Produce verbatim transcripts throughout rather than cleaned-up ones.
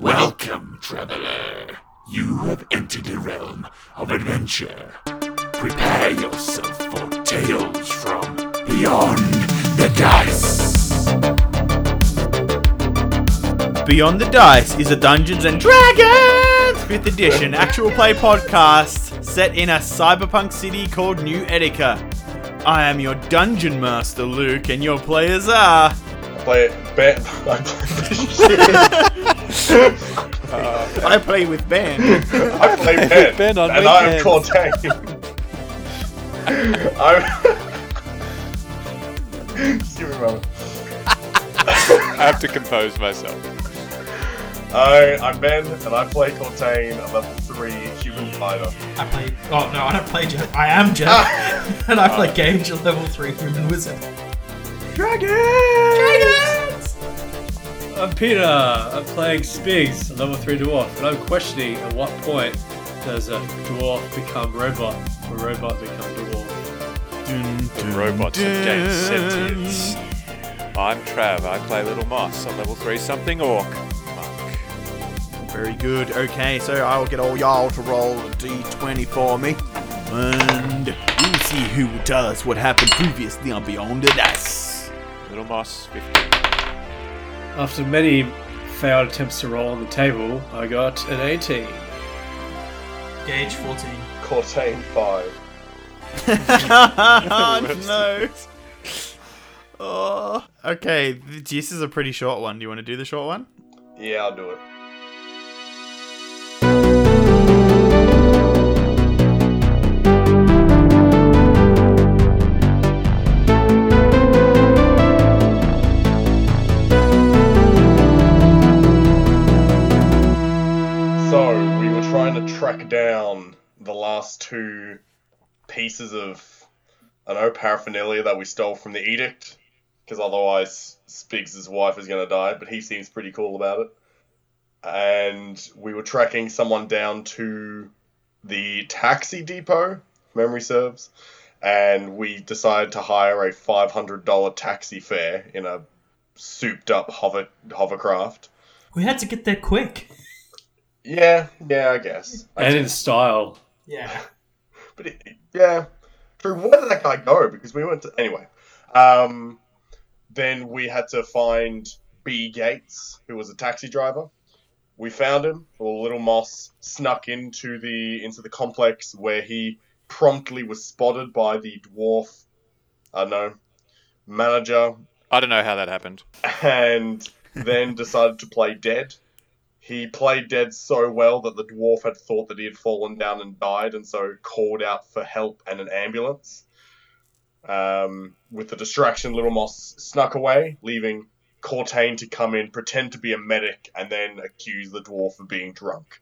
Welcome, traveler. You have entered the realm of adventure. Prepare yourself for tales from Beyond the Dice. Beyond the Dice is a Dungeons and Dragons fifth edition actual play podcast set in a cyberpunk city called New Etika. I am your Dungeon Master, Luke, and your players are... Play it. Ben. I play, uh, I play with Ben. I play Ben. Ben on and I am Cortana. I'm... Give me a moment. I have to compose myself. I, I'm Ben, and I play Cortane, a level three human fighter. I play... Oh, no, I don't play Jet. I am Jet. Ah. And I play uh, Gage, a level three human wizard. Dragons! Dragons! I'm Peter. I'm playing Spigs, a level three dwarf, and I'm questioning at what point does a dwarf become robot, or a robot become dwarf. Dun, dun, the robots dun, have gained sentience. I'm Trav. I play Little Moss, a level three something orc. Very good. Okay, so I'll get all y'all to roll a d twenty for me. And we'll see who will tell us what happened previously on Beyond the Dice. Little Moss, fifteen. After many failed attempts to roll on the table, I got an eighteen. Gage, fourteen. Cortane, five. Oh, no. Oh, okay, this is a pretty short one. Do you want to do the short one? Yeah, I'll do it. Track down the last two pieces of, I don't know, paraphernalia that we stole from the Edict, because otherwise Spigs' wife is going to die, but he seems pretty cool about it. And we were tracking someone down to the taxi depot, memory serves, and we decided to hire a five hundred dollars taxi fare in a souped-up hover hovercraft. We had to get there quick. Yeah, yeah, I guess. I and guess. In style. Yeah. But, it, yeah. True, where did that guy go? Because we went to... Anyway. Um, then we had to find B. Gates, who was a taxi driver. We found him. Well, Little Moss snuck into the into the complex where he promptly was spotted by the dwarf, I don't know, manager. I don't know how that happened. And then decided to play dead. He played dead so well that the dwarf had thought that he had fallen down and died, and so called out for help and an ambulance. Um, with the distraction, Little Moss snuck away, leaving Cortane to come in, pretend to be a medic, and then accuse the dwarf of being drunk.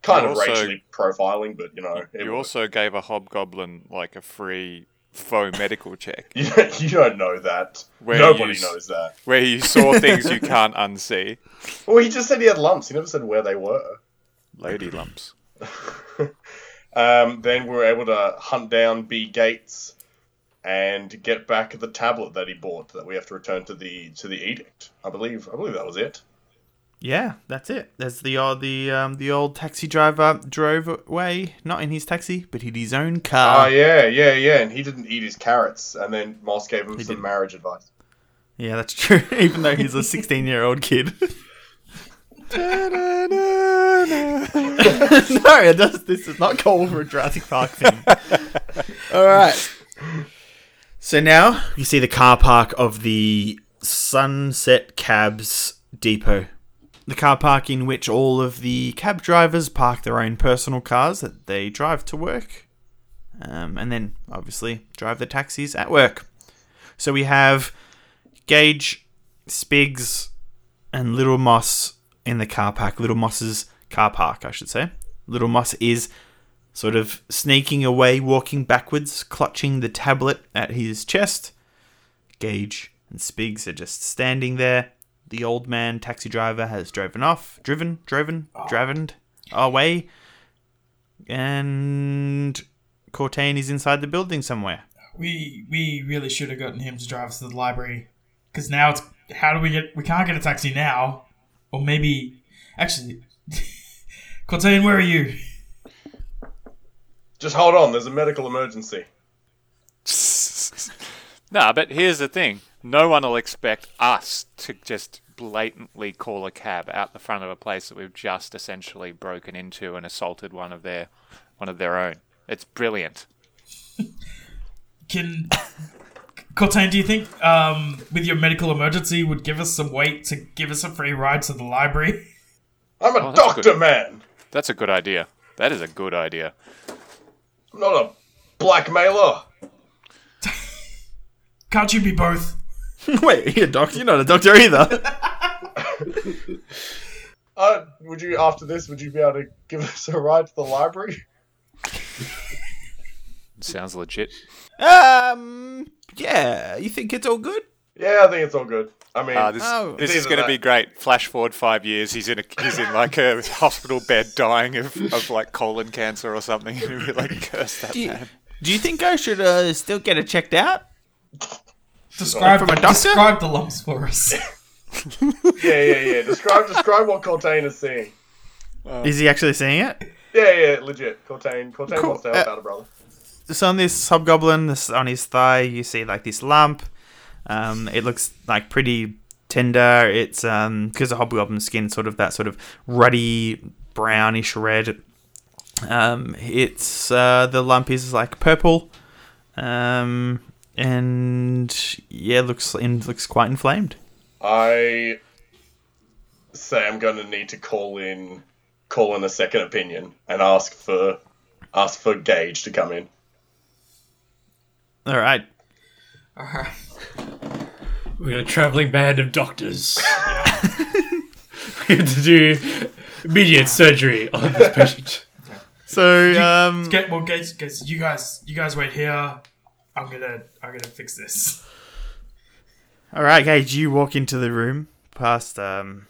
Kind you of also, racially profiling, but, you know... You, you also gave a hobgoblin, like, a free... faux medical check. You don't, you don't know that. Where Nobody you, knows that. Where you saw things you can't unsee. Well, he just said he had lumps. He never said where they were. Lady lumps. um, then we were able to hunt down B. Gates and get back the tablet that he bought that we have to return to the to the Edict. I believe. I believe that was it. Yeah, that's it. That's the uh, the um, the old taxi driver drove away, not in his taxi, but in his own car. Oh, uh, yeah, yeah, yeah. And he didn't eat his carrots. And then Moss gave him he some didn't. marriage advice. Yeah, that's true. Even though he's a sixteen-year-old kid. No, does, this is not called for a Jurassic Park thing. All right. So now you see the car park of the Sunset Cabs Depot. The car park in which all of the cab drivers park their own personal cars that they drive to work. Um, and then, obviously, drive the taxis at work. So we have Gage, Spigs, and Little Moss in the car park. Little Moss's car park, I should say. Little Moss is sort of sneaking away, walking backwards, clutching the tablet at his chest. Gage and Spigs are just standing there. The old man taxi driver has driven off, driven, driven, oh. drivened away, and Cortane is inside the building somewhere. We we really should have gotten him to drive us to the library, because now it's how do we get? We can't get a taxi now, or maybe Actually, Quintain, where are you? Just hold on. There's a medical emergency. Nah, but here's the thing. No one will expect us to just blatantly call a cab out the front of a place that we've just essentially broken into and assaulted one of their one of their own. It's brilliant. Can Cortain, do you think um, with your medical emergency would give us some weight to give us a free ride to the library? I'm a oh, doctor, that's a man. That's a good idea. That is a good idea. I'm not a blackmailer. Can't you be both? Wait, you're a doctor? You're not a doctor either. uh, would you, after this, would you be able to give us a ride to the library? Sounds legit. Um, yeah. You think it's all good? Yeah, I think it's all good. I mean, uh, this, oh, this is going to be great. Flash forward five years, he's in a, he's in like a hospital bed, dying of, of like colon cancer or something. And we like curse that do you, man. Do you think I should uh, still get it checked out? Describe from a doctor? Describe the lumps for us. yeah, yeah, yeah. Describe, describe what Cortain is seeing. Um, is he actually seeing it? Yeah, yeah. Legit, Cortain. Cortain cool. wants to help uh, out a brother. So on this hobgoblin, this on his thigh, you see like this lump. Um, it looks like pretty tender. It's um because the hobgoblin skin sort of that sort of ruddy brownish red. Um, it's uh, the lump is like purple. Um, and yeah, looks and looks quite inflamed. I say I'm going to need to call in call in a second opinion and ask for ask for Gage to come in. All right. All right. We're a travelling band of doctors. We have to do immediate surgery on this patient. So, um, get well, Gage, Gage, you guys, you guys wait here. I'm gonna, I'm gonna fix this. All right, Gage, you walk into the room past, um,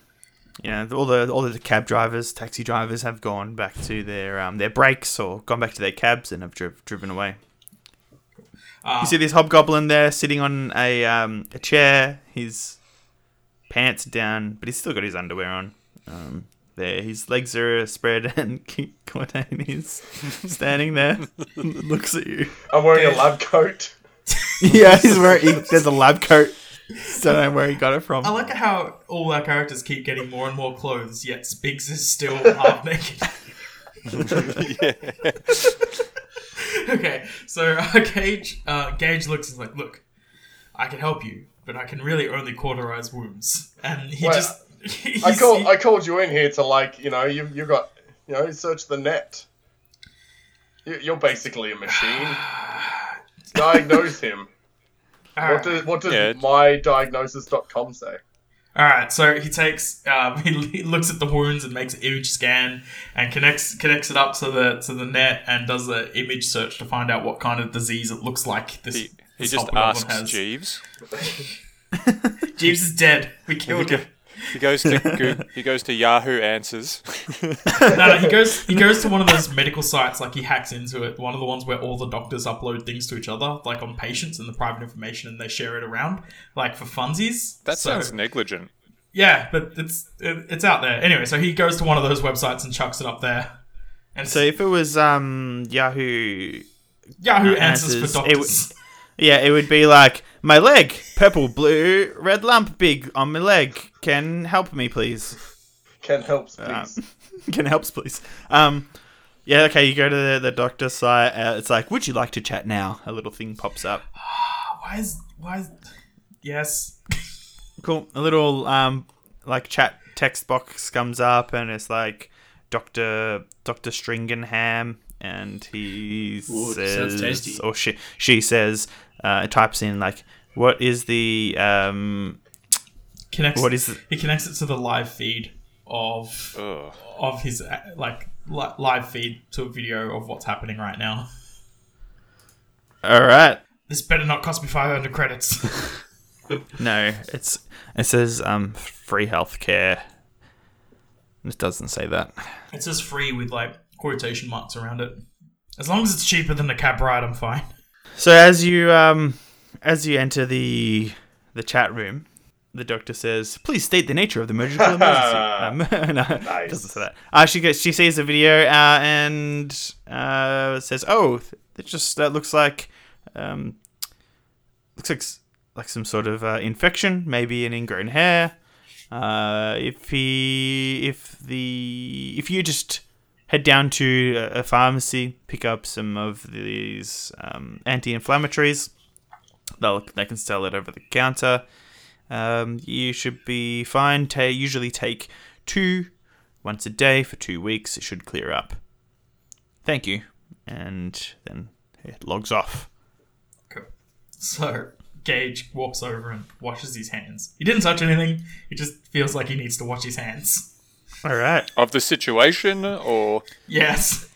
you know, all the all the cab drivers, taxi drivers have gone back to their um their breaks or gone back to their cabs and have dri- driven away. Uh, you see this hobgoblin there sitting on a um, a chair, his pants down, but he's still got his underwear on. Um, there, his legs are spread, and Cortain is standing there, looks at you. I'm wearing a lab coat. Yeah, he's wearing. He, there's a lab coat. Don't know where he got it from. I like how all our characters keep getting more and more clothes, yet Spigs is still half naked. Yeah. Okay, so uh, Gage, uh, Gage looks and is like, look, I can help you, but I can really only cauterize wounds. And he Wait, just... I called he... I called you in here to, like, you know, you've you got, you know, search the net. You, you're basically a machine. Diagnose him. All what, right. do, what does yeah. my diagnosis dot com say? Alright, so he takes, um, he looks at the wounds and makes an image scan and connects connects it up to the to the net and does an image search to find out what kind of disease it looks like. This, he he this just asks has. Jeeves. Jeeves is dead. We killed he him. Go, he goes to Google, he goes to Yahoo Answers. no, no, he goes he goes to one of those medical sites. Like he hacks into it. One of the ones where all the doctors upload things to each other, like on patients and the private information, and they share it around, like for funsies. That so, sounds negligent. Yeah, but it's it, it's out there anyway. So he goes to one of those websites and chucks it up there. And so if it was um Yahoo Yahoo Answers, answers for doctors. It was- Yeah, it would be like, my leg, purple, blue, red lump, big on my leg. Can help me, please. Can helps, please. Um, can helps, please. Um, yeah, okay, you go to the, the doctor's site. Uh, it's like, would you like to chat now? A little thing pops up. why is... Why is... Yes. Cool. A little, um, like, chat text box comes up, and it's like, Doctor Doctor Stringenham. And he Ooh, says, or she, she says, uh, types in like, what is the, um, connects, what is the- he connects it to the live feed of, Ugh. of his like li- live feed to a video of what's happening right now. All right. This better not cost me five hundred credits. No, it's, it says, um, free healthcare. It doesn't say that. It says free with like quotation marks around it. As long as it's cheaper than a cab ride, I'm fine. So as you um, as you enter the the chat room, the doctor says, "Please state the nature of the medical emergency." Um, no, nice. Doesn't say that. Uh, she gets, she sees the video uh, and uh, says, "Oh, it just uh, looks like um, looks like like some sort of uh, infection, maybe an ingrown hair. Uh, if he, if the, if you just head down to a pharmacy, pick up some of these um, anti-inflammatories. They'll, they can sell it over the counter. Um, you should be fine. Ta- usually take two once a day for two weeks. It should clear up. Thank you." And then it logs off. Cool. So Gage walks over and washes his hands. He didn't touch anything. He just feels like he needs to wash his hands. All right. Of the situation, or yes.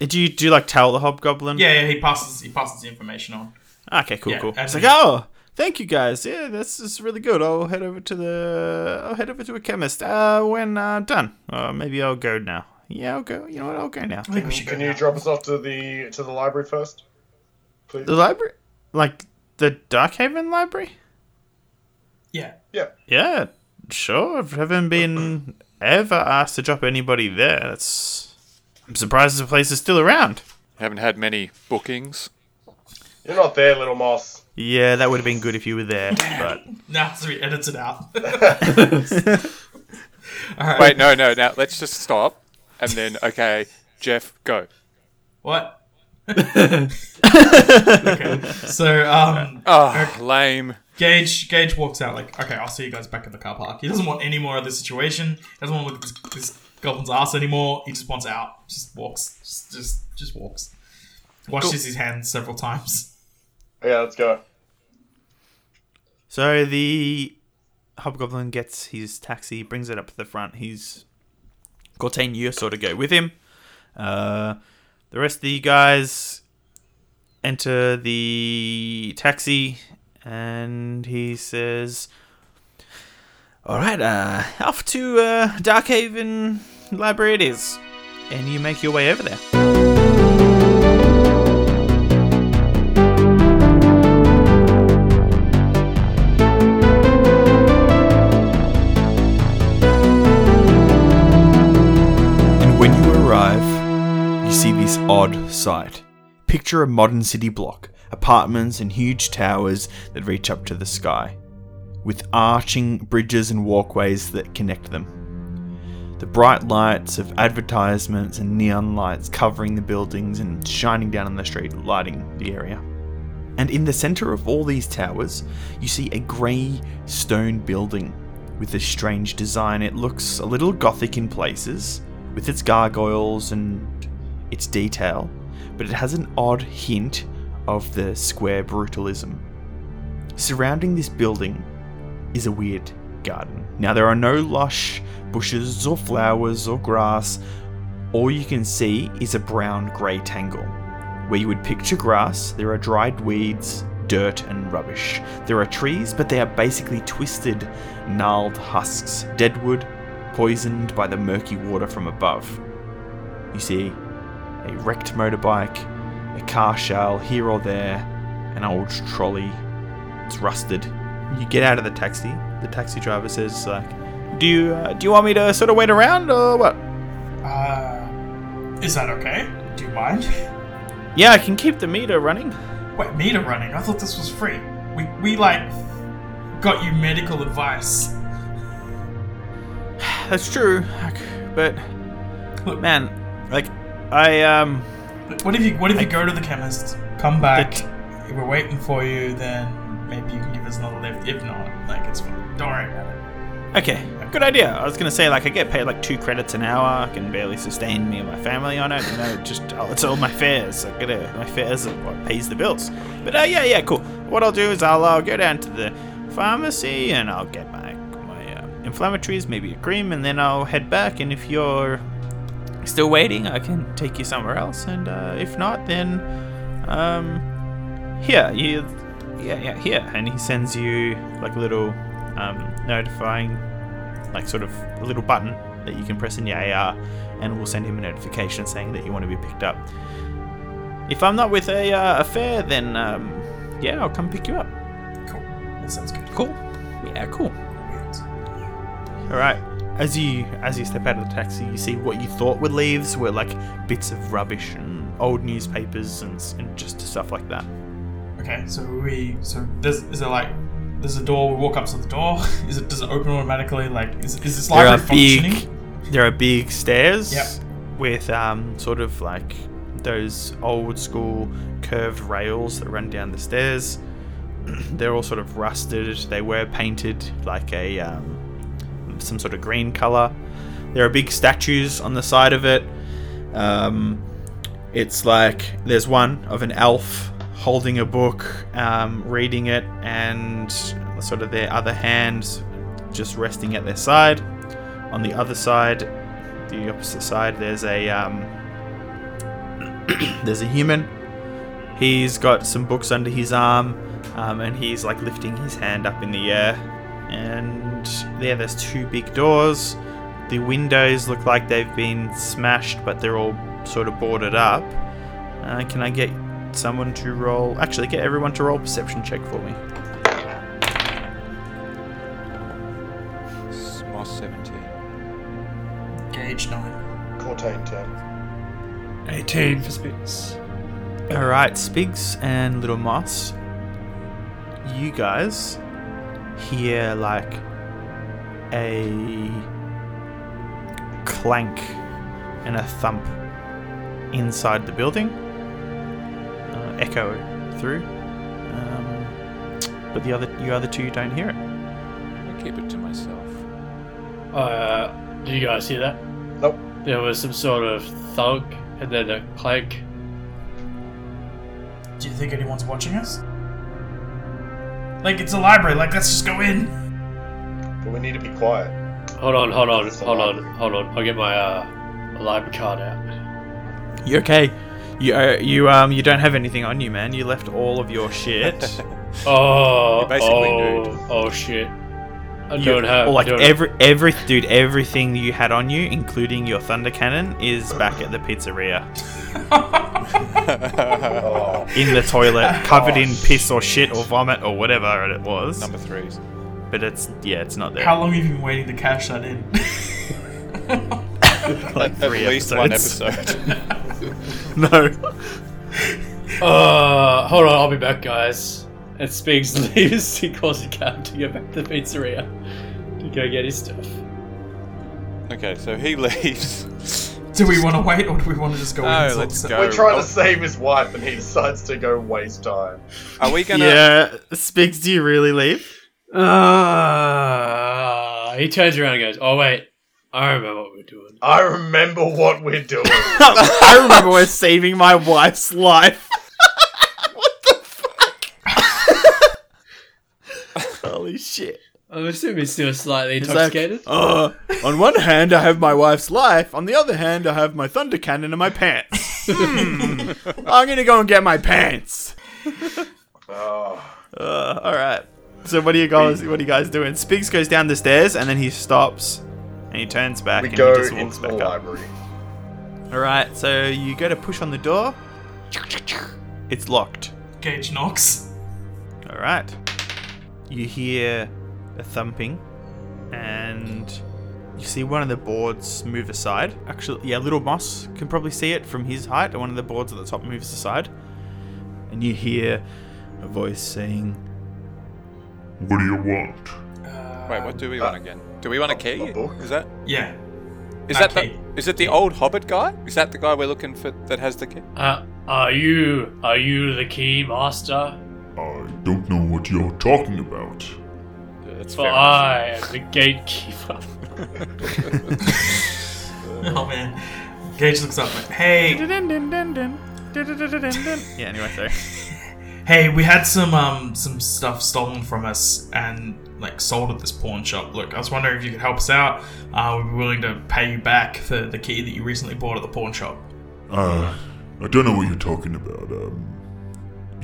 Do you do you like tell the hobgoblin? Yeah, yeah. He passes. He passes the information on. Okay, cool, yeah, cool. It's like, oh, thank you guys. Yeah, this is really good. I'll head over to the. I'll head over to a chemist. Uh, when uh, done, uh, maybe I'll go now. Yeah, I'll go. You know what? I'll go now. I think we should go Can now. You drop us off to the to the library first, please? The library, like the Darkhaven Library. Yeah. Yeah. Yeah. Sure. I've haven't been. Ever asked to drop anybody there? That's. I'm surprised the place is still around. Haven't had many bookings. You're not there, Little Moss. Yeah, that would have been good if you were there. But nah, so he edits it out. All right. Wait, no, no. Now let's just stop, and then okay, Jeff, go. What? Okay. So um. Oh, okay. Lame. Gage, Gage walks out like, okay, I'll see you guys back at the car park. He doesn't want any more of this situation. He doesn't want to look at this, this goblin's ass anymore. He just wants out. Just walks. Just just, just walks. Washes cool. his hands several times. Yeah, let's go. So the hobgoblin gets his taxi, brings it up to the front. He's Cortain, you sort of go with him. Uh, the rest of the guys enter the taxi. And he says, "All right, uh, off to uh, Darkhaven Library it is." And you make your way over there. And when you arrive, you see this odd sight. Picture a modern city block. Apartments and huge towers that reach up to the sky, with arching bridges and walkways that connect them. The bright lights of advertisements and neon lights covering the buildings and shining down on the street, lighting the area. And in the centre of all these towers, you see a grey stone building with a strange design. It looks a little gothic in places, with its gargoyles and its detail, but it has an odd hint of the square brutalism. Surrounding this building is a weird garden. Now there are no lush bushes or flowers or grass. All you can see is a brown grey tangle. Where you would picture grass, there are dried weeds, dirt and rubbish. There are trees, but they are basically twisted, gnarled husks, dead wood, poisoned by the murky water from above. You see a wrecked motorbike, a car shell here or there, an old trolley. It's rusted. You get out of the taxi. The taxi driver says, "Like, do you uh, do you want me to sort of wait around or what? Uh, is that okay? Do you mind? Yeah, I can keep the meter running." Wait, meter running? I thought this was free. We we like got you medical advice. That's true, but look, man, like I um. What if you what if I, you go to the chemist, come back, t- we're waiting for you, then maybe you can give us another lift. If not, like, it's fine. Don't worry about it. Okay, good idea. I was going to say, like, I get paid, like, two credits an hour. I can barely sustain me and my family on it. You know, just, oh, it's all my fares. I get it. My fares are what pays the bills. But, uh, yeah, yeah, cool. What I'll do is I'll, I'll go down to the pharmacy and I'll get my, my uh, inflammatories, maybe a cream, and then I'll head back. And if you're still waiting, I can take you somewhere else, and uh, if not, then um, here, you, yeah, yeah, here. And he sends you like a little um, notifying, like sort of a little button that you can press in your A R, and we'll send him a notification saying that you want to be picked up. If I'm not with a, uh, a fare, then um, yeah, I'll come pick you up. Cool. That sounds good. Cool. Yeah, cool. Alright, as you as you step out of the taxi, you see what you thought were leaves were like bits of rubbish and old newspapers and, and just stuff like that. Okay, so we so there's is there like there's a door, we walk up to the door, is it does it open automatically? Like is is this library functioning? Big, there are big stairs yep. with um sort of like those old school curved rails that run down the stairs. They're all sort of rusted. They were painted like a um, some sort of green color. There are big statues on the side of it. Um, it's like there's one of an elf holding a book, um, reading it, and sort of their other hand just resting at their side. On the other side, the opposite side, there's a um, there's a human. He's got some books under his arm, um, and he's like lifting his hand up in the air. And yeah, there's two big doors. The windows look like they've been smashed, but they're all sort of boarded up. Uh, can I get someone to roll? Actually, get everyone to roll a perception check for me. Moss seventeen. Gage nine. Cortana ten. eighteen for Spigs. Alright, Spigs and Little Moss, you guys hear like a clank and a thump inside the building, uh, echo through, um, but the other you other two don't hear it. I keep it to myself. Uh, do you guys hear that? Nope. There was some sort of thunk. And then a clank. Do you think anyone's watching us? Like, it's a library, like, let's just go in. But we need to be quiet. Hold on, hold on, hold library. on, hold on. I'll get my, uh, my library card out. You okay? You, uh, you, um, you don't have anything on you, man. You left all of your shit. oh, You're basically oh, nude. oh, shit. I you, don't have. Or like don't every, every, dude, everything you had on you, including your thunder cannon, is back at the pizzeria. oh. In the toilet, covered oh, in piss shit. or shit or vomit or whatever it was. Number threes. But it's yeah, it's not there. How long have you been waiting to cash that in? like three at least episodes. one episode. no. Uh, hold on, I'll be back, guys. And Spigs leaves to cause a cab to go back to the pizzeria to go get his stuff. Okay, so he leaves. Do we want to wait, or do we want to just go? No, in let's go. We're trying oh. to save his wife, and he decides to go waste time. Are we gonna? Yeah, Spigs, do you really leave? Ah! Uh, he turns around and goes, "Oh wait, I remember what we're doing. I remember what we're doing. I remember we're saving my wife's life." Holy shit. I'm assuming he's still slightly he's intoxicated. Like, uh, on one hand, I have my wife's life. On the other hand, I have my thunder cannon and my pants. hmm. I'm going to go and get my pants. oh. uh, all right. So what are you guys What are you guys doing? Spigs goes down the stairs, and then he stops, and he turns back, we and go he just walks back up. All right. So you go to push on the door. It's locked. Gage knocks. All right. You hear a thumping, and you see one of the boards move aside. Actually, yeah, Little Moss can probably see it from his height. One of the boards at the top moves aside, and you hear a voice saying, "What do you want?" Uh, Wait, what do we uh, want again? Do we want a key? A book? Is that? Yeah. Is that the, is it the yeah. old Hobbit guy? Is that the guy we're looking for that has the key? Uh, are you are you the key master? I don't know what you're talking about. Yeah, that's fair. Well, I am the gatekeeper. oh man, Gage looks up like, "Hey." yeah. Anyway, sorry. Hey, we had some um some stuff stolen from us and like sold at this pawn shop. Look, I was wondering if you could help us out. Uh, we'd be willing to pay you back for the key that you recently bought at the pawn shop. Uh, I don't know what you're talking about. Um.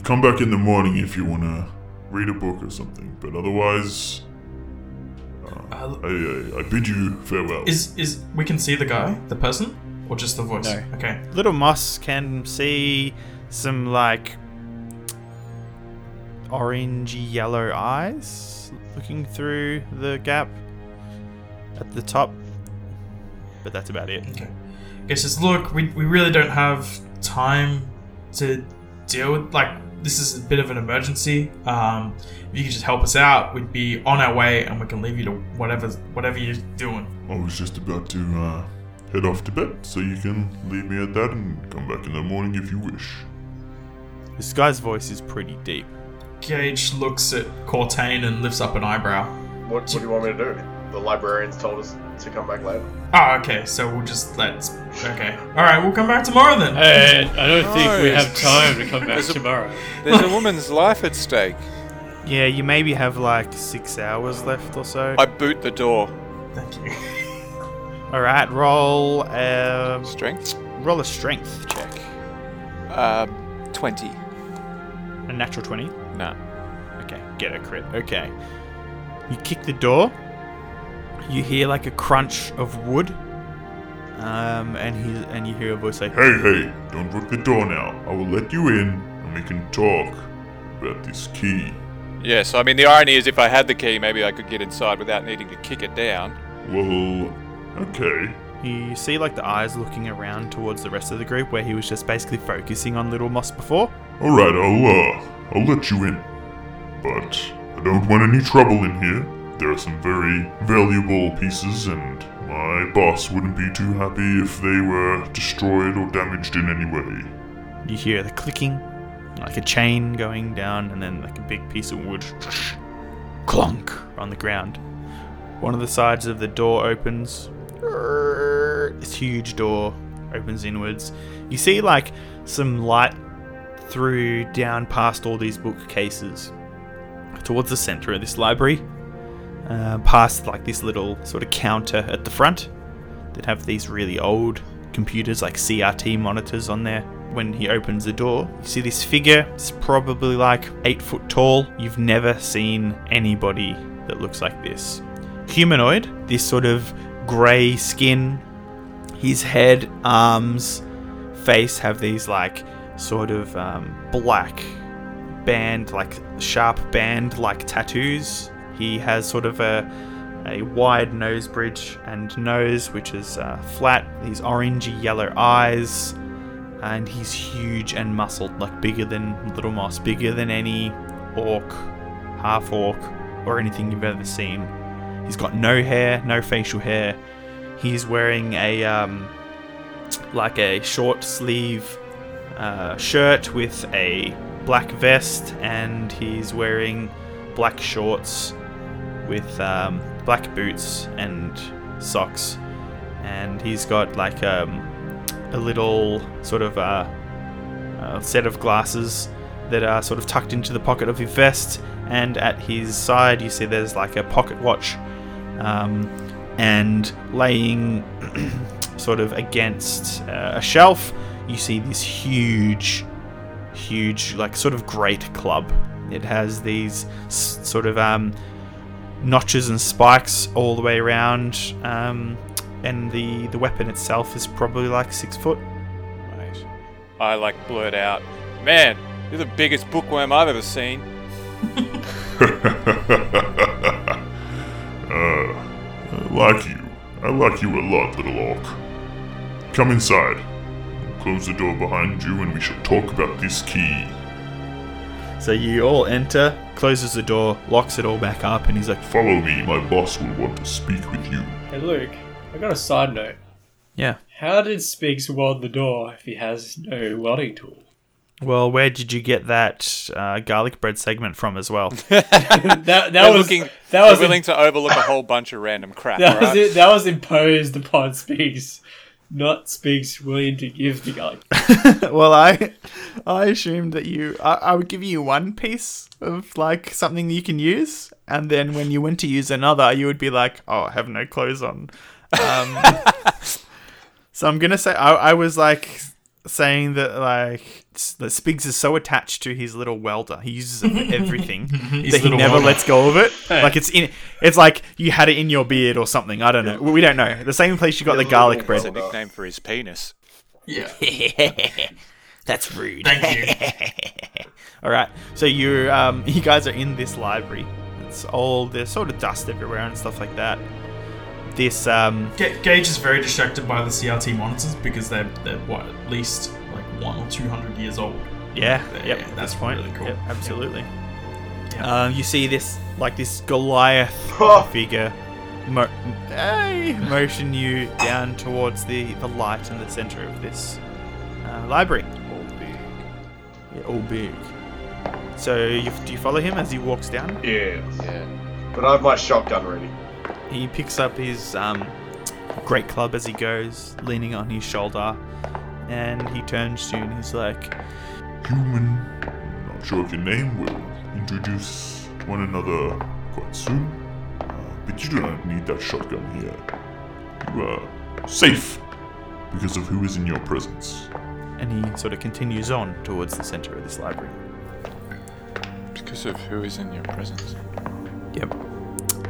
Come back in the morning if you want to read a book or something, but otherwise, uh, uh, I, I, I bid you farewell. Is is we can see the guy, the person, or just the voice? No. Okay. Little Moss can see some like orangey yellow eyes looking through the gap. at the top. But that's about it. Okay. Gage says, look, we we really don't have time to deal with, like, this is a bit of an emergency. Um, if you could just help us out, we'd be on our way and we can leave you to whatever whatever you're doing. I was just about to uh, head off to bed, so you can leave me at that and come back in the morning if you wish. This guy's voice is pretty deep. Gage looks at Cortane and lifts up an eyebrow. What, what do you want me to do? The librarians told us to come back later. Oh, okay, so we'll just let's... Okay. Alright, we'll come back tomorrow then. Hey, I don't think no. we have time to come back a, tomorrow. There's a woman's life at stake. Yeah, you maybe have like six hours left or so. I boot the door. Thank you. Alright, roll... Um, strength? Roll a strength check. Uh, twenty. A natural twenty? Nah. Okay, get a crit. Okay. You kick the door. You hear like a crunch of wood, um, and he and you hear a voice say, "Hey, hey! Don't rip the door now. I will let you in, and we can talk about this key." Yeah. So I mean, the irony is, if I had the key, maybe I could get inside without needing to kick it down. Well, okay. You see, like the eyes looking around towards the rest of the group, where he was just basically focusing on Little Moss before. All right, I'll uh, I'll let you in, but I don't want any trouble in here. There are some very valuable pieces, and my boss wouldn't be too happy if they were destroyed or damaged in any way. You hear the clicking, like a chain going down, and then like a big piece of wood clonk on the ground. One of the sides of the door opens. This huge door opens inwards. You see like some light through down past all these bookcases towards the center of this library. Uh, past like this little sort of counter at the front that have these really old computers like C R T monitors on there. When he opens the door, you see this figure. It's probably like eight foot tall. You've never seen anybody that looks like this. Humanoid, this sort of grey skin. His head, arms, face have these like sort of um, black band, like sharp band like tattoos. He has sort of a a wide nose bridge and nose, which is uh, flat. He's orangey yellow eyes, and he's huge and muscled, like bigger than Little Moss, bigger than any orc, half orc, or anything you've ever seen. He's got no hair, no facial hair. He's wearing a um, like a short sleeve uh, shirt with a black vest, and he's wearing black shorts with um, black boots and socks, and he's got like um, a little sort of uh, a set of glasses that are sort of tucked into the pocket of his vest, and at his side you see there's like a pocket watch, um, and laying sort of against uh, a shelf you see this huge huge like sort of great club. It has these s- sort of um notches and spikes all the way around, um, and the, the weapon itself is probably like six foot. Mate, I like blurt out, "Man, you're the biggest bookworm I've ever seen." uh, I like you. I like you a lot, little orc. Come inside. We'll close the door behind you and we shall talk about this key. So you all enter, closes the door, locks it all back up, and he's like, "Follow me, my boss will want to speak with you." Hey Luke, I got a side note. Yeah. How did Spigs weld the door if he has no welding tool? Well, where did you get that uh, garlic bread segment from as well? that that We're was looking, that was willing in- to overlook a whole bunch of random crap. That right? was it, that was imposed upon Spigs. Not Spigs willing to give the guy. Well, I I assumed that you... I, I would give you one piece of, like, something you can use, and then when you went to use another, you would be like, "Oh, I have no clothes on." Um, so I'm going to say... I, I was, like, saying that, like, that Spigs is so attached to his little welder. He uses it for everything that he never welder. lets go of it. Hey. Like, it's in... It's like you had it in your beard or something. I don't know. We don't know. The same place you got the garlic bread. That's a nickname for his penis. Yeah. That's rude. Thank you. All right. So you um, you guys are in this library. It's all... There's sort of dust everywhere and stuff like that. this... Um... G- Gage is very distracted by the C R T monitors because they're, they're what, at least like one or two hundred years old. Yeah, they're, yep, that's point. Really cool. Yep, absolutely. Yep. Yep. Um, you see this, like this Goliath figure mo- hey, motion you down towards the, the light in the center of this uh, library. All big. Yeah, all big. So you, do you follow him as he walks down? Yeah. Yeah. But I have my shotgun ready. He picks up his um, great club as he goes, leaning on his shoulder, and he turns to you and he's like, "Human, not sure of your name, we'll introduce one another quite soon, uh, but you do not need that shotgun here. You are safe because of who is in your presence." And he sort of continues on towards the center of this library. Because of who is in your presence? Yep.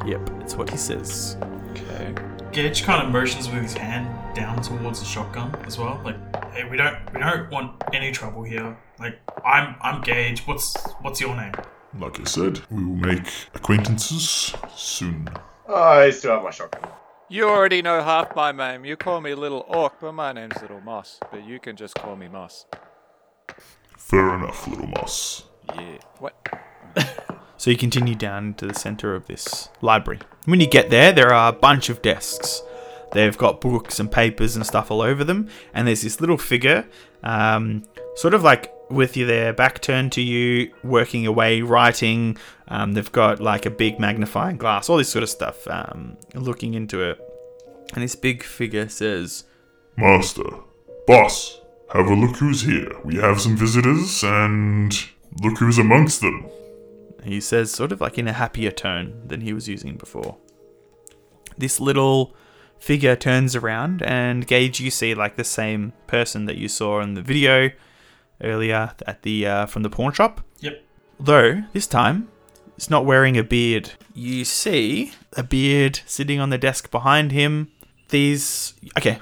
Yep, it's what he says. Okay. Gage kind of motions with his hand down towards the shotgun as well. Like, hey, we don't we don't want any trouble here. Like, I'm I'm Gage. What's what's your name? Like I said, we will make acquaintances soon. I still have my shotgun. You already know half my name. You call me Little Orc, but my name's Little Moss. But you can just call me Moss. Fair enough, Little Moss. Yeah. What? So you continue down to the center of this library. When you get there, there are a bunch of desks. They've got books and papers and stuff all over them. And there's this little figure, um, sort of like with their back turned to you, working away, writing. Um, they've got like a big magnifying glass, all this sort of stuff, um, looking into it. And this big figure says, "Master, boss, have a look who's here. We have some visitors and look who's amongst them." He says, sort of like in a happier tone than he was using before. This little figure turns around, and Gage, you see like the same person that you saw in the video earlier at the uh, from the pawn shop. Yep. Though this time, it's not wearing a beard. You see a beard sitting on the desk behind him. These okay.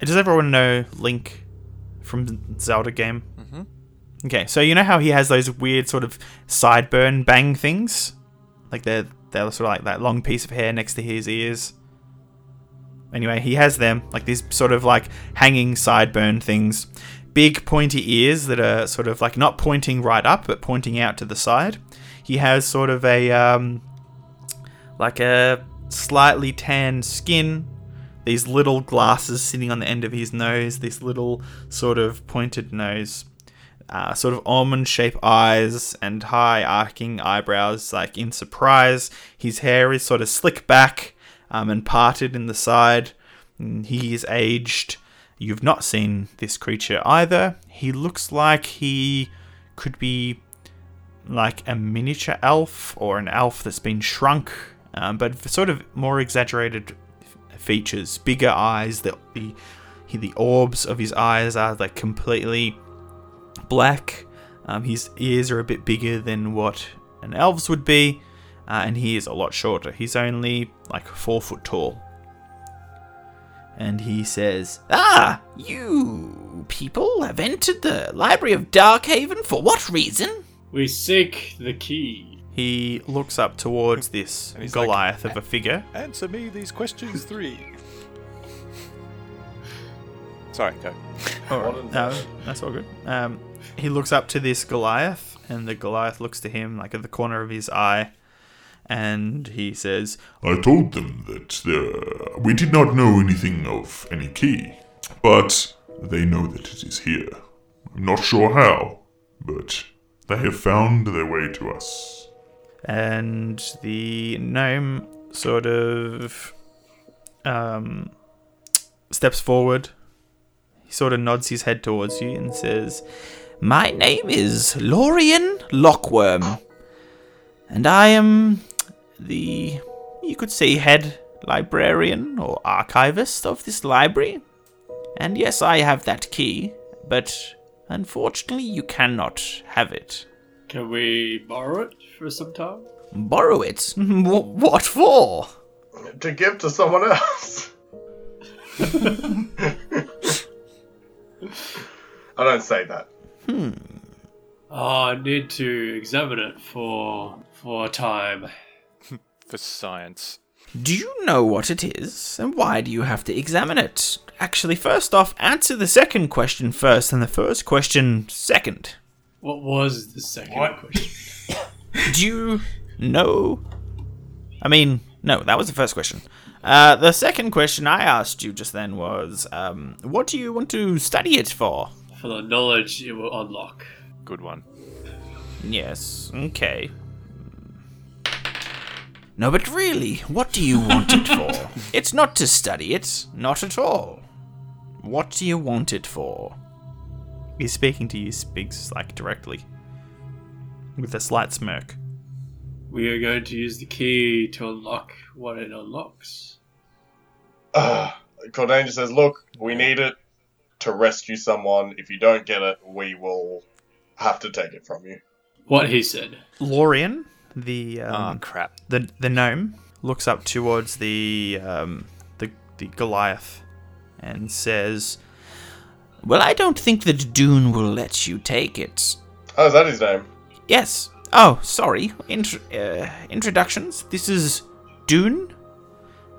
Does everyone know Link from Zelda game? Mm-hmm. Okay, so you know how he has those weird sort of sideburn bang things? Like they're, they're sort of like that long piece of hair next to his ears. Anyway, he has them, like these sort of like hanging sideburn things. Big pointy ears that are sort of like not pointing right up, but pointing out to the side. He has sort of a, um, like a slightly tanned skin. These little glasses sitting on the end of his nose. This little sort of pointed nose. Uh, sort of almond-shaped eyes and high arcing eyebrows, like in surprise. His hair is sort of slicked back um, and parted in the side. He is aged. You've not seen this creature either. He looks like he could be like a miniature elf or an elf that's been shrunk, um, but sort of more exaggerated f- features, bigger eyes. The, the, the orbs of his eyes are like completely... black. Um, his ears are a bit bigger than what an elf's would be, uh, and he is a lot shorter. He's only like four foot tall. And he says, "Ah, you people have entered the Library of Darkhaven for what reason?" "We seek the key." He looks up towards this Goliath like, of a figure. "Answer me these questions three." Sorry, go. All right. No, that's all good. Um, he looks up to this Goliath, and the Goliath looks to him like at the corner of his eye, and he says, "I told them that uh, we did not know anything of any key, but they know that it is here. I'm not sure how, but they have found their way to us." And the gnome sort of um, steps forward. He sort of nods his head towards you and says, "My name is Lorien Lockworm, and I am the, you could say, head librarian or archivist of this library. And yes, I have that key, but unfortunately you cannot have it." "Can we borrow it for some time?" "Borrow it? What for?" "To give to someone else." I don't say that. Hmm. "Oh, I need to examine it for for a time." "For science." Do you know what it is, and why do you have to examine it? Actually, first off, answer the second question first, and the first question second. What was the second what? question? Do you know... I mean, no, that was the first question. Uh, the second question I asked you just then was, um, what do you want to study it for? For the knowledge it will unlock. Good one. Yes, okay. No, but really, what do you want it for? It's not to study it, not at all. What do you want it for? He's speaking to you, Spigs, like, directly. With a slight smirk. We are going to use the key to unlock what it unlocks. Uh, Cortana says, look, we need it to rescue someone. If you don't get it, we will have to take it from you. What he said. Lorien? The um, oh, crap. The the gnome looks up towards the um the the Goliath and says, "Well, I don't think that Dune will let you take it." Oh, is that his name? Yes. Oh, sorry. Intr- uh, introductions. This is Dune.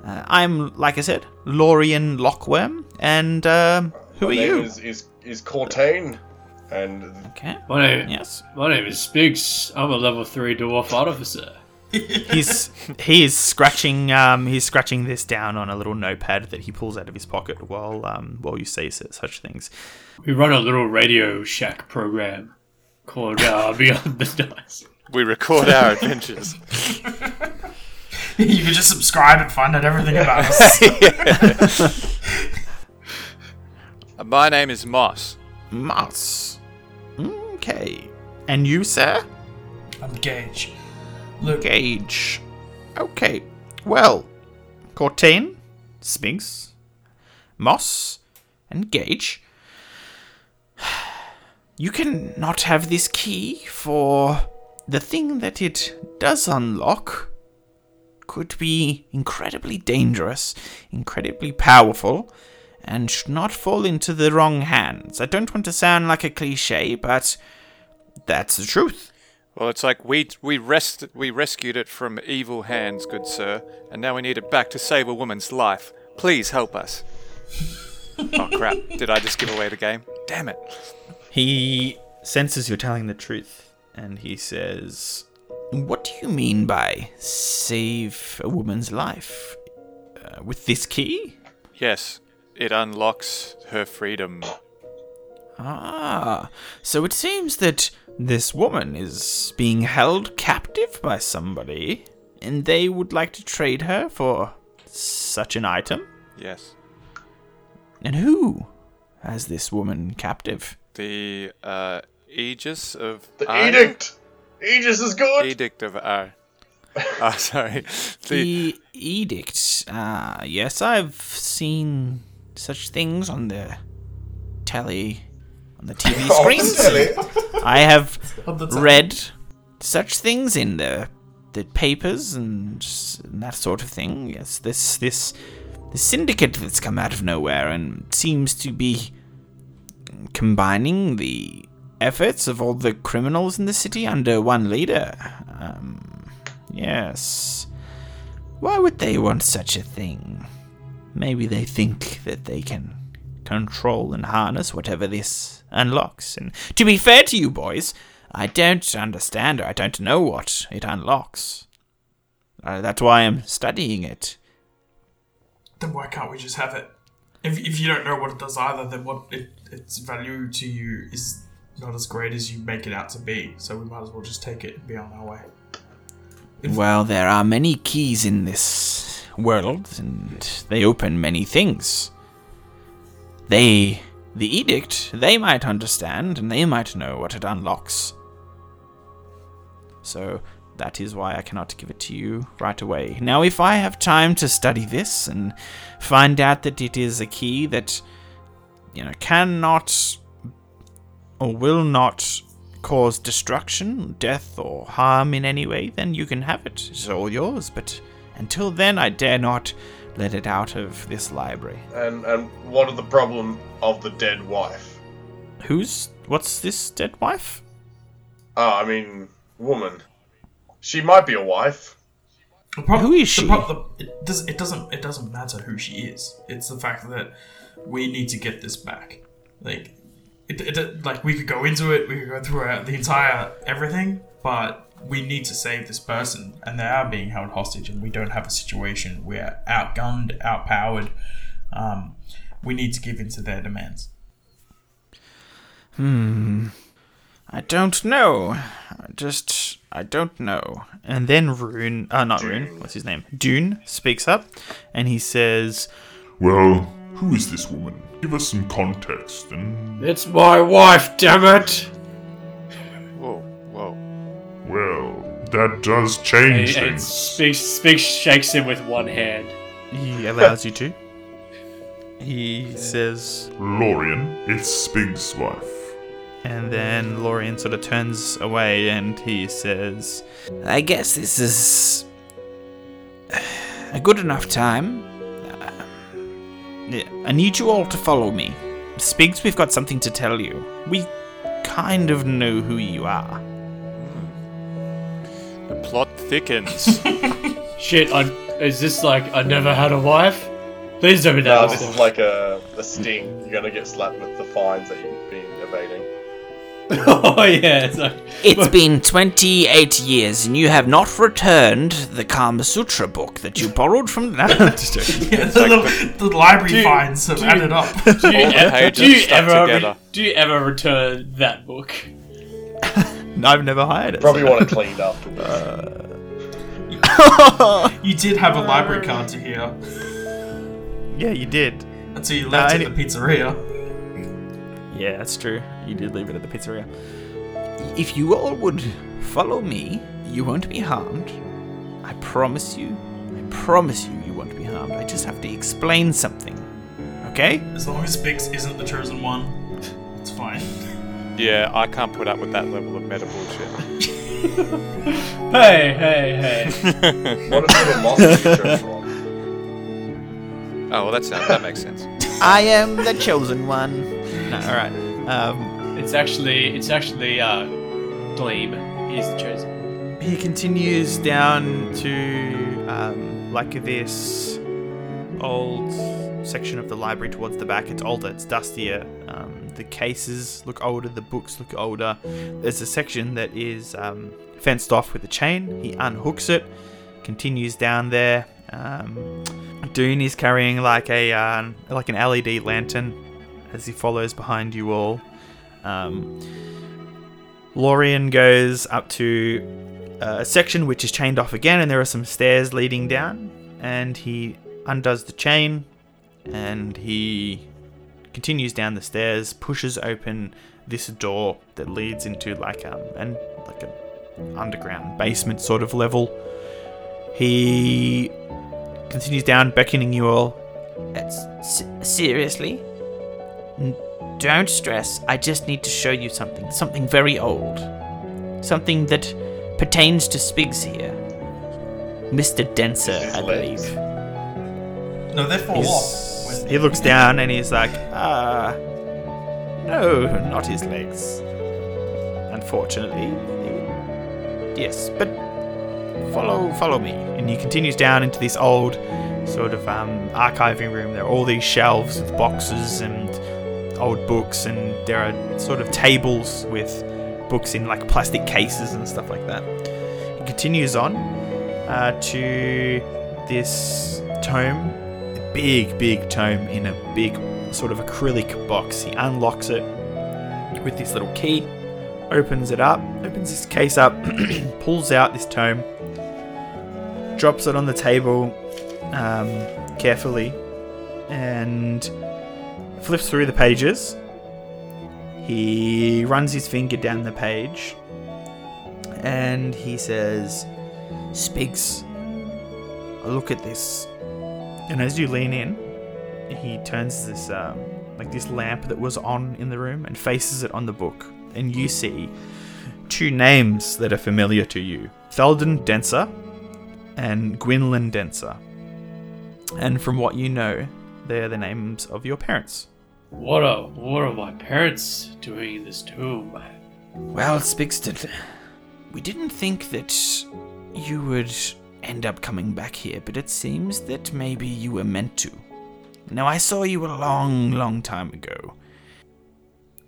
Uh, I'm, like I said, Lorien Lockworm, and um, who My are name you? Is is is Cortane. And okay. My name, yes. My name is Spigs. I'm a level three dwarf artificer. he's he is scratching um he's scratching this down on a little notepad that he pulls out of his pocket while um while you say such things. We run a little Radio Shack program called uh, Beyond the Dice. We record our adventures. You can just subscribe and find out everything about us. My name is Moss. Moss. Okay. And you, sir? I'm Gage. Luke. Gage. Okay. Well, Cortane, Spigs, Moss, and Gage. You can not have this key, for the thing that it does unlock could be incredibly dangerous, incredibly powerful, and should not fall into the wrong hands. I don't want to sound like a cliche, but that's the truth. Well, it's like we we rest we rescued it from evil hands, good sir, and now we need it back to save a woman's life. Please help us. Oh, crap. Did I just give away the game? Damn it. He senses you're telling the truth, and he says, what do you mean by save a woman's life? Uh, with this key? Yes. It unlocks her freedom. Ah, so it seems that this woman is being held captive by somebody, and they would like to trade her for such an item? Yes. And who has this woman captive? The uh, Aegis of... The Ar- Edict! Aegis is good! Edict of Ar... Oh, sorry. The, the Edict. Ah, yes, I've seen... such things on the telly, on the T V screens. The I have read such things in the the papers and, and that sort of thing. Yes, this this this syndicate that's come out of nowhere and seems to be combining the efforts of all the criminals in the city under one leader. Um, yes, why would they want such a thing? Maybe they think that they can control and harness whatever this unlocks. And to be fair to you boys, I don't understand or I don't know what it unlocks. Uh, that's why I'm studying it. Then why can't we just have it? If if you don't know what it does either, then what it, its value to you is not as great as you make it out to be. So we might as well just take it and be on our way. If well, there are many keys in this... world, and they open many things. They, the Edict, they might understand, and they might know what it unlocks. So that is why I cannot give it to you right away. Now, if I have time to study this and find out that it is a key that, you know, cannot or will not cause destruction, death, or harm in any way, then you can have it. It's all yours, but... until then, I dare not let it out of this library. And and what are the problem of the dead wife? Who's... what's this dead wife? Ah, uh, I mean, woman. She might be a wife. The prob- who is she? The prob- the, it, does, it doesn't. It doesn't matter who she is. It's the fact that we need to get this back. Like, it, it, like we could go into it. We could go through the entire everything, but we need to save this person, and they are being held hostage, and we don't have a situation. We're outgunned, outpowered. Um, we need to give in to their demands. Hmm. I don't know. I just, I don't know. And then Rune, uh, not Dune. Rune, what's his name? Dune speaks up, and he says, "Well, who is this woman? Give us some context." And it's my wife, dammit! Whoa, whoa. Well, that does change and, things. Speaks, speaks, shakes him with one hand. He allows you to. He says, "Lorien, it's Spigs' wife." And then Lorien sort of turns away and he says, "I guess this is a good enough time. Uh, I need you all to follow me. Spigs, we've got something to tell you. We kind of know who you are." The plot thickens. Shit, I, is this like I never had a wife? Please don't be that. No, this is like a, a sting. You're going to get slapped with the fines that you've been evading. Oh yeah, it's like, it's been twenty-eight years and you have not returned the Kama Sutra book that you borrowed from that. Yeah, the, like little, the, the library you, fines have added up. Do you, ever, do, you ever, do you ever return that book? No, I've never hired it. Probably so. Want it cleaned afterwards. Uh, you did have a library card to hear. Yeah, you did. Until you left no, it at the pizzeria. Yeah, that's true. You did leave it at the pizzeria. If you all would follow me, you won't be harmed. I promise you. I promise you you won't be harmed. I just have to explain something. Okay? As long as Spix isn't the chosen one, it's fine. Yeah, I can't put up with that level of meta bullshit. Hey, hey, hey. What if Little Moss is the chosen one? Oh, well, that sounds, that makes sense. I am the chosen one. No, alright. Um, it's actually, it's actually, uh, Glebe. He's the chosen. He continues down to, um, like this old section of the library towards the back. It's older, it's dustier. Um, the cases look older, the books look older. There's a section that is, um, fenced off with a chain. He unhooks it, continues down there. Um, Dune is carrying like a, uh, like an L E D lantern as he follows behind you all. Um, Lorien goes up to a section which is chained off again, and there are some stairs leading down, and he undoes the chain, and he continues down the stairs, pushes open this door that leads into like um and like an underground basement sort of level. He continues down, beckoning you all. S- seriously? Don't stress, I just need to show you something. Something very old. Something that pertains to Spigs here. Mister Denser, I believe. No, they fall off. He looks down and he's like, ah, no, not his legs. Unfortunately. Yes, but follow, follow me. And he continues down into this old sort of um, archiving room. There are all these shelves with boxes and old books, and there are sort of tables with books in like plastic cases and stuff like that. It continues on uh, to this tome, a big, big tome in a big sort of acrylic box. He unlocks it with this little key, opens it up, opens this case up, pulls out this tome, drops it on the table um, carefully, and flips through the pages. He runs his finger down the page and he says, "Spigs, look at this." And as you lean in, he turns this um, like this lamp that was on in the room and faces it on the book, and you see two names that are familiar to you: Felden Denser and Gwyndlin Denser. And from what you know, they're the names of your parents. What are, what are my parents doing in this tomb? Well, Spigston, we didn't think that you would end up coming back here, but it seems that maybe you were meant to. Now, I saw you a long, long time ago.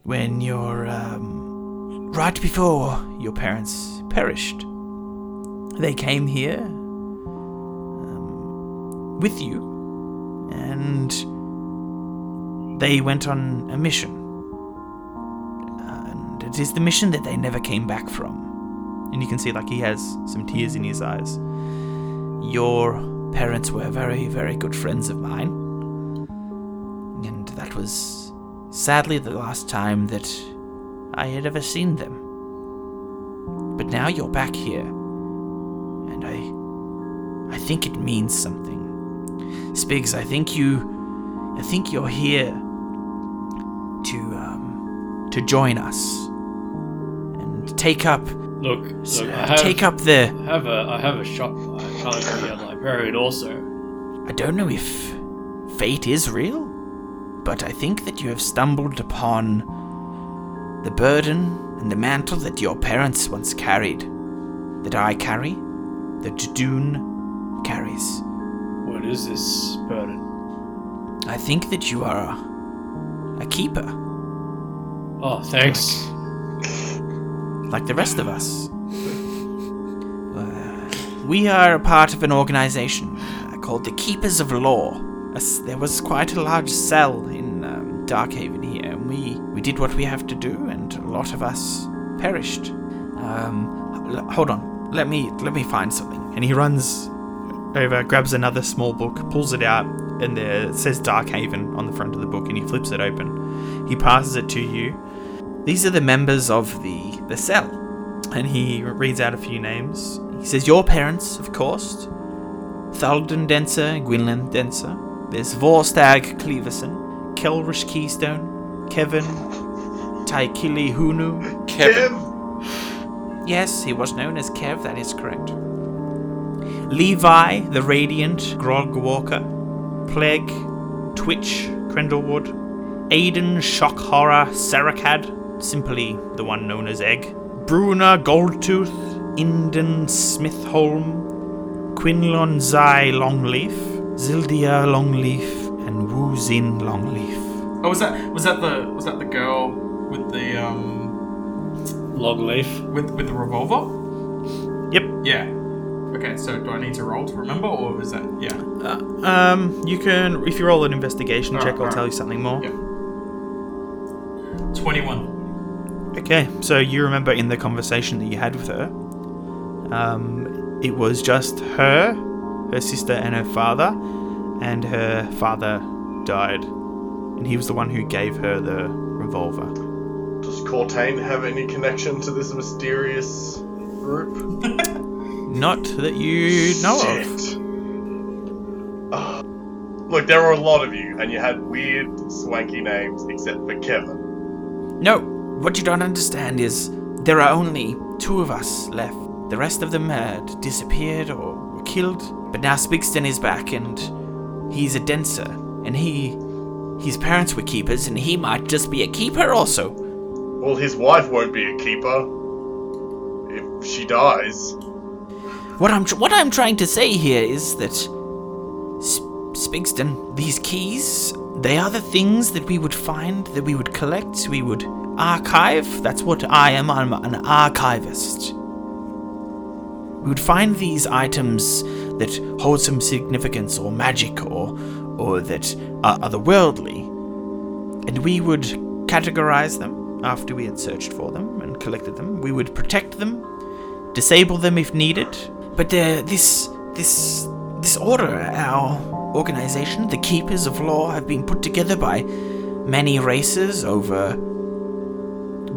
When your, um... right before your parents perished. They came here... Um, with you. And... they went on a mission. And it is the mission that they never came back from. And you can see, like, he has some tears in his eyes. Your parents were very, very good friends of mine. And that was... sadly, the last time that I had ever seen them. But now you're back here, and I, I think it means something. Spigs, I think you, I think you're here to, um, to join us and take up. Look, look uh, I have, take up the. I have a, I have a shop. I can't be a librarian, also. I don't know if fate is real. But I think that you have stumbled upon the burden and the mantle that your parents once carried, that I carry, that Dune carries. What is this burden? I think that you are a, a keeper. Oh, thanks. Like, like the rest of us. Uh, we are a part of an organization called the Keepers of Law. There was quite a large cell in um, Darkhaven here, and we, we did what we have to do, and a lot of us perished. Um, l- hold on, let me let me find something. And he runs over, grabs another small book, pulls it out, and there it says Darkhaven on the front of the book, and he flips it open. He passes it to you. These are the members of the, the cell, and he reads out a few names. He says, your parents, of course, Felden Denser, Gwyndlin Denser. There's Vorstag Cleverson, Kelrish Keystone, Kevin Taikilihunu. Kevin. Kev. Yes, he was known as Kev, that is correct. Levi the Radiant, Grog Walker, Plague, Twitch, Crendlewood, Aiden, Shock Horror, Saracad, simply the one known as Egg, Bruna Goldtooth, Inden Smithholm, Quinlon Zai Longleaf, Zildia Longleaf and Wu Zin Longleaf. Oh, was that was that the was that the girl with the um Longleaf with with the revolver? Yep. Yeah. Okay. So, do I need to roll to remember, or is that yeah? Uh, um, you can if you roll an investigation all check. Right, I'll tell right. you something more. Yep. Twenty-one. Okay, so you remember in the conversation that you had with her, um, it was just her, her sister and her father, and her father died, and he was the one who gave her the revolver. Does Cortana have any connection to this mysterious group? Not that you know Shit. of. Uh, look, there were a lot of you, and you had weird, swanky names, except for Kevin. No, what you don't understand is there are only two of us left. The rest of them had disappeared or were killed. But now Spigston is back, and he's a denser, and he, his parents were keepers, and he might just be a keeper also. Well, his wife won't be a keeper if she dies. What I'm, what I'm trying to say here is that Sp- Spigston, these keys, they are the things that we would find, that we would collect, we would archive. That's what I am. I'm an archivist. We would find these items that hold some significance or magic or or that are otherworldly, and we would categorize them after we had searched for them and collected them. We would protect them, disable them if needed. But uh, this this this order, our organization, the Keepers of Law, have been put together by many races over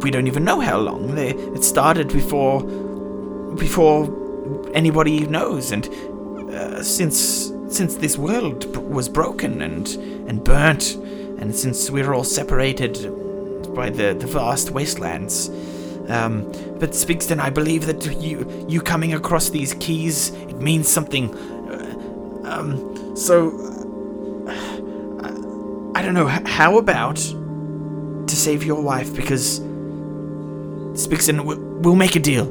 we don't even know how long. They, it started before before. anybody knows, and uh, since since this world b- was broken and and burnt, and since we we're all separated by the, the vast wastelands, um, but Spigston, I believe that you you coming across these keys, it means something. Uh, um, so uh, I don't know. How about to save your wife? Because Spigston, we'll, we'll make a deal.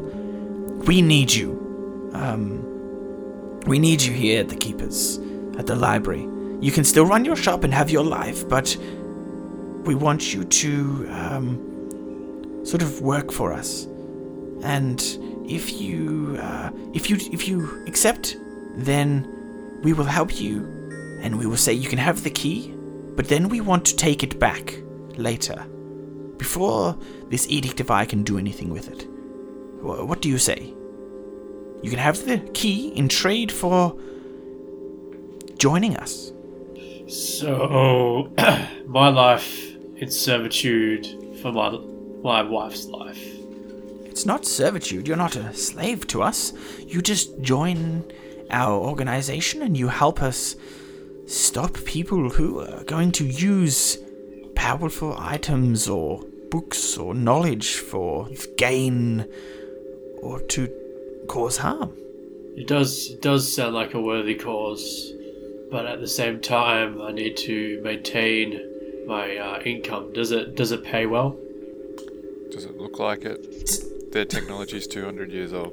We need you. Um, We need you here at the Keepers, at the library. You can still run your shop and have your life, but we want you to um, sort of work for us. And if you, uh, if you, if you accept, then we will help you, and we will say you can have the key, but then we want to take it back later, before this Edict of I can do anything with it. What do you say? You can have the key in trade for joining us. So, my life is servitude for my my wife's life. It's not servitude. You're not a slave to us. You just join our organization and you help us stop people who are going to use powerful items or books or knowledge for gain or to cause harm. It does it does sound like a worthy cause, but at the same time, I need to maintain my uh, income. Does it does it pay well? Does it look like it? Their technology's two hundred years old.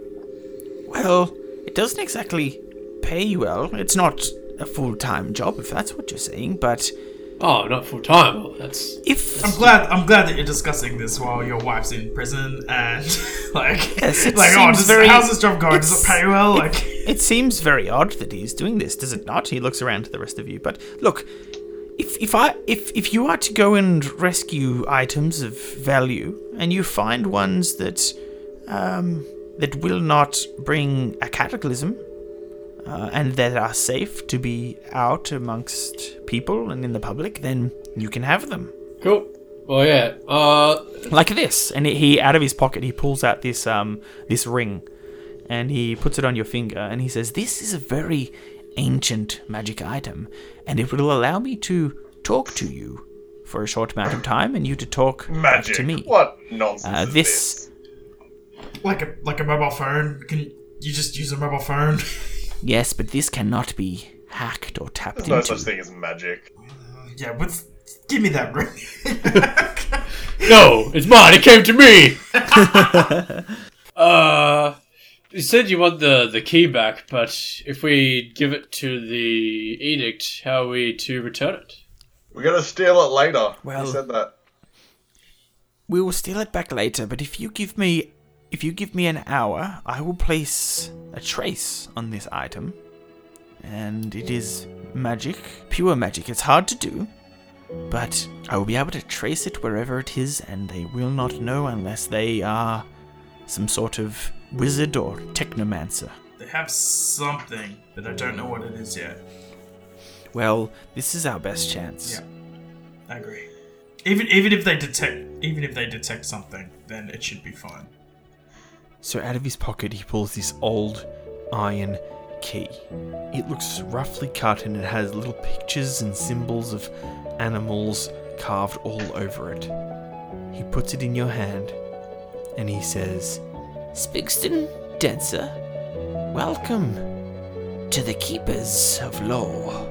Well, it doesn't exactly pay well. It's not a full-time job, if that's what you're saying, but... Oh, not full-time. Well, that's... If I'm glad I'm glad that you're discussing this while your wife's in prison, and, like, yes, like oh, does, very, how's this job going? Does it pay well? It, like, it seems very odd that he's doing this, does it not? He looks around to the rest of you. But, look, if if I if, if you are to go and rescue items of value, and you find ones that, um, that will not bring a cataclysm... Uh, and that are safe to be out amongst people and in the public, then you can have them. Cool. Well, yeah. Uh... Like this. And he, out of his pocket, he pulls out this um this ring, and he puts it on your finger, and he says, "This is a very ancient magic item, and it will allow me to talk to you for a short amount of time, and you to talk magic. To me." What nonsense uh, is this? this? Like a like a mobile phone? Can you just use a mobile phone? Yes, but this cannot be hacked or tapped There's into. There's no such thing as magic. Uh, yeah, but give me that ring. No, it's mine. It came to me. uh, you said you want the, the key back, but if we give it to the Edict, how are we to return it? We're going to steal it later. Well, you said that. We will steal it back later, but if you give me... If you give me an hour, I will place a trace on this item. And it is magic, pure magic. It's hard to do, but I will be able to trace it wherever it is, and they will not know unless they are some sort of wizard or technomancer. They have something, but I don't know what it is yet. Well, this is our best chance. Yeah, I agree. Even even if they detect, even if they detect something, then it should be fine. So out of his pocket, he pulls this old iron key. It looks roughly cut, and it has little pictures and symbols of animals carved all over it. He puts it in your hand, and he says, "Spigston Denser, welcome to the Keepers of Law."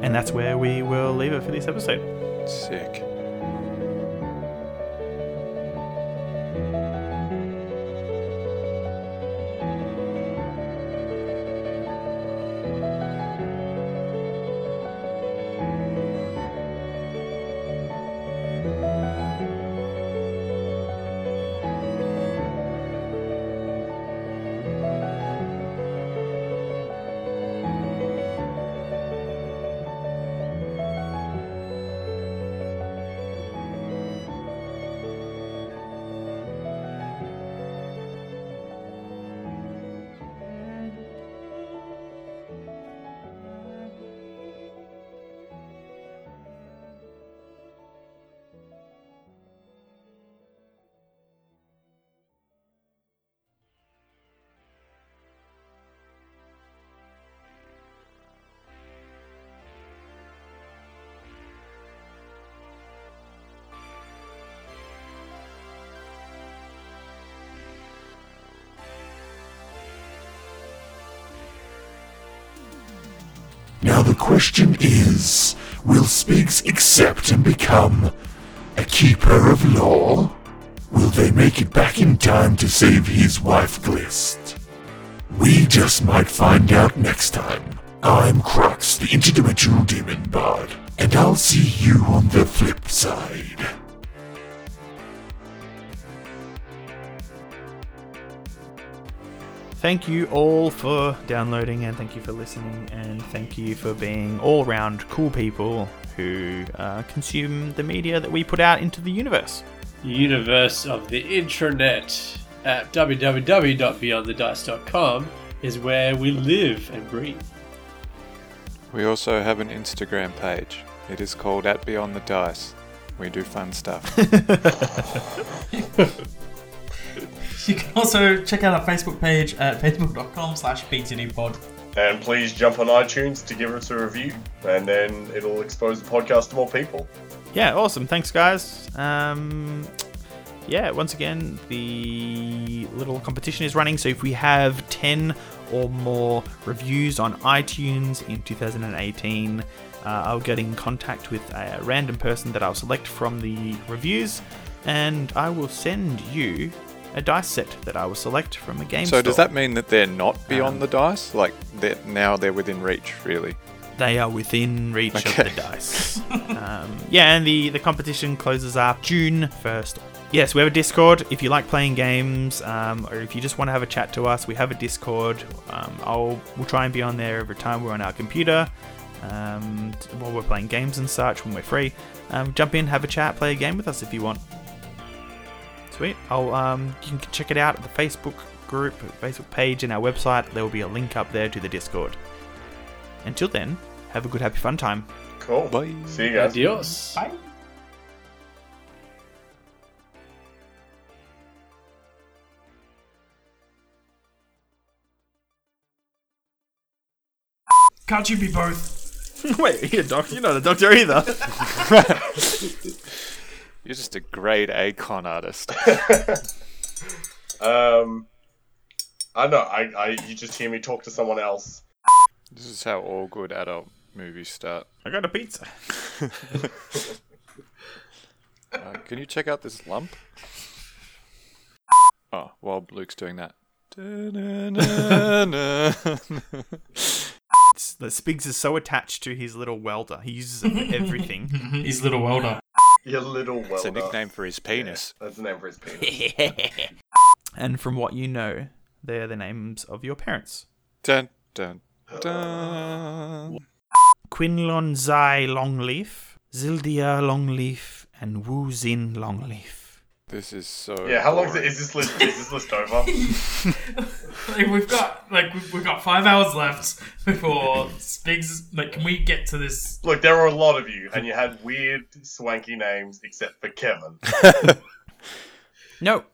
And that's where we will leave it for this episode. Sick. Now the question is, will Spigs accept and become a Keeper of Law? Will they make it back in time to save his wife Glist? We just might find out next time. I'm Crux, the Interdimensional Demon Bard, and I'll see you on the flip side. Thank you all for downloading, and thank you for listening, and thank you for being all-round cool people who uh, consume the media that we put out into the universe. The universe of the intranet at w w w dot beyond the dice dot com is where we live and breathe. We also have an Instagram page. It is called at Beyond the Dice. We do fun stuff. You can also check out our Facebook page at facebook dot com slash b t d pod. And please jump on iTunes to give us a review, and then it'll expose the podcast to more people. Yeah, awesome. Thanks, guys. Um, yeah, once again, the little competition is running, so if we have ten or more reviews on iTunes in two thousand eighteen, uh, I'll get in contact with a random person that I'll select from the reviews, and I will send you a dice set that I will select from a game so store. Does that mean that they're not beyond um, the dice? Like, they're, now they're within reach, really? They are within reach okay. of the dice. um, yeah, and the, the competition closes up June first. Yes, we have a Discord. If you like playing games, um, or if you just want to have a chat to us, we have a Discord. Um, I'll We'll try and be on there every time we're on our computer, um, while we're playing games and such, when we're free. Um, jump in, have a chat, play a game with us if you want. Sweet. I'll, um, you can check it out at the Facebook group, Facebook page, and our website. There will be a link up there to the Discord. Until then, have a good, happy, fun time. Cool. Bye. See you guys. Adios. Bye. Can't you be both? Wait, you're a doctor. You're not a doctor either. You're just a grade A con artist. um, I know. I, I, you just hear me talk to someone else. This is how all good adult movies start. I got a pizza. uh, can you check out this lump? Oh, while Luke's doing that. The Spigs is so attached to his little welder. He uses it for everything. His little welder. Your little welder. It's a nickname for his penis. Yeah, that's the name for his penis. And from what you know, they're the names of your parents. Dun, dun, dun. Quinlon Zai Longleaf, Zildia Longleaf, and Wu Zin Longleaf. This is so. Yeah, how boring. Long is, it, is this list? Is this list over? like we've got like we've, we've got five hours left before Spigs. Like, can we get to this? Look, there were a lot of you, and you had weird, swanky names, except for Kevin. No.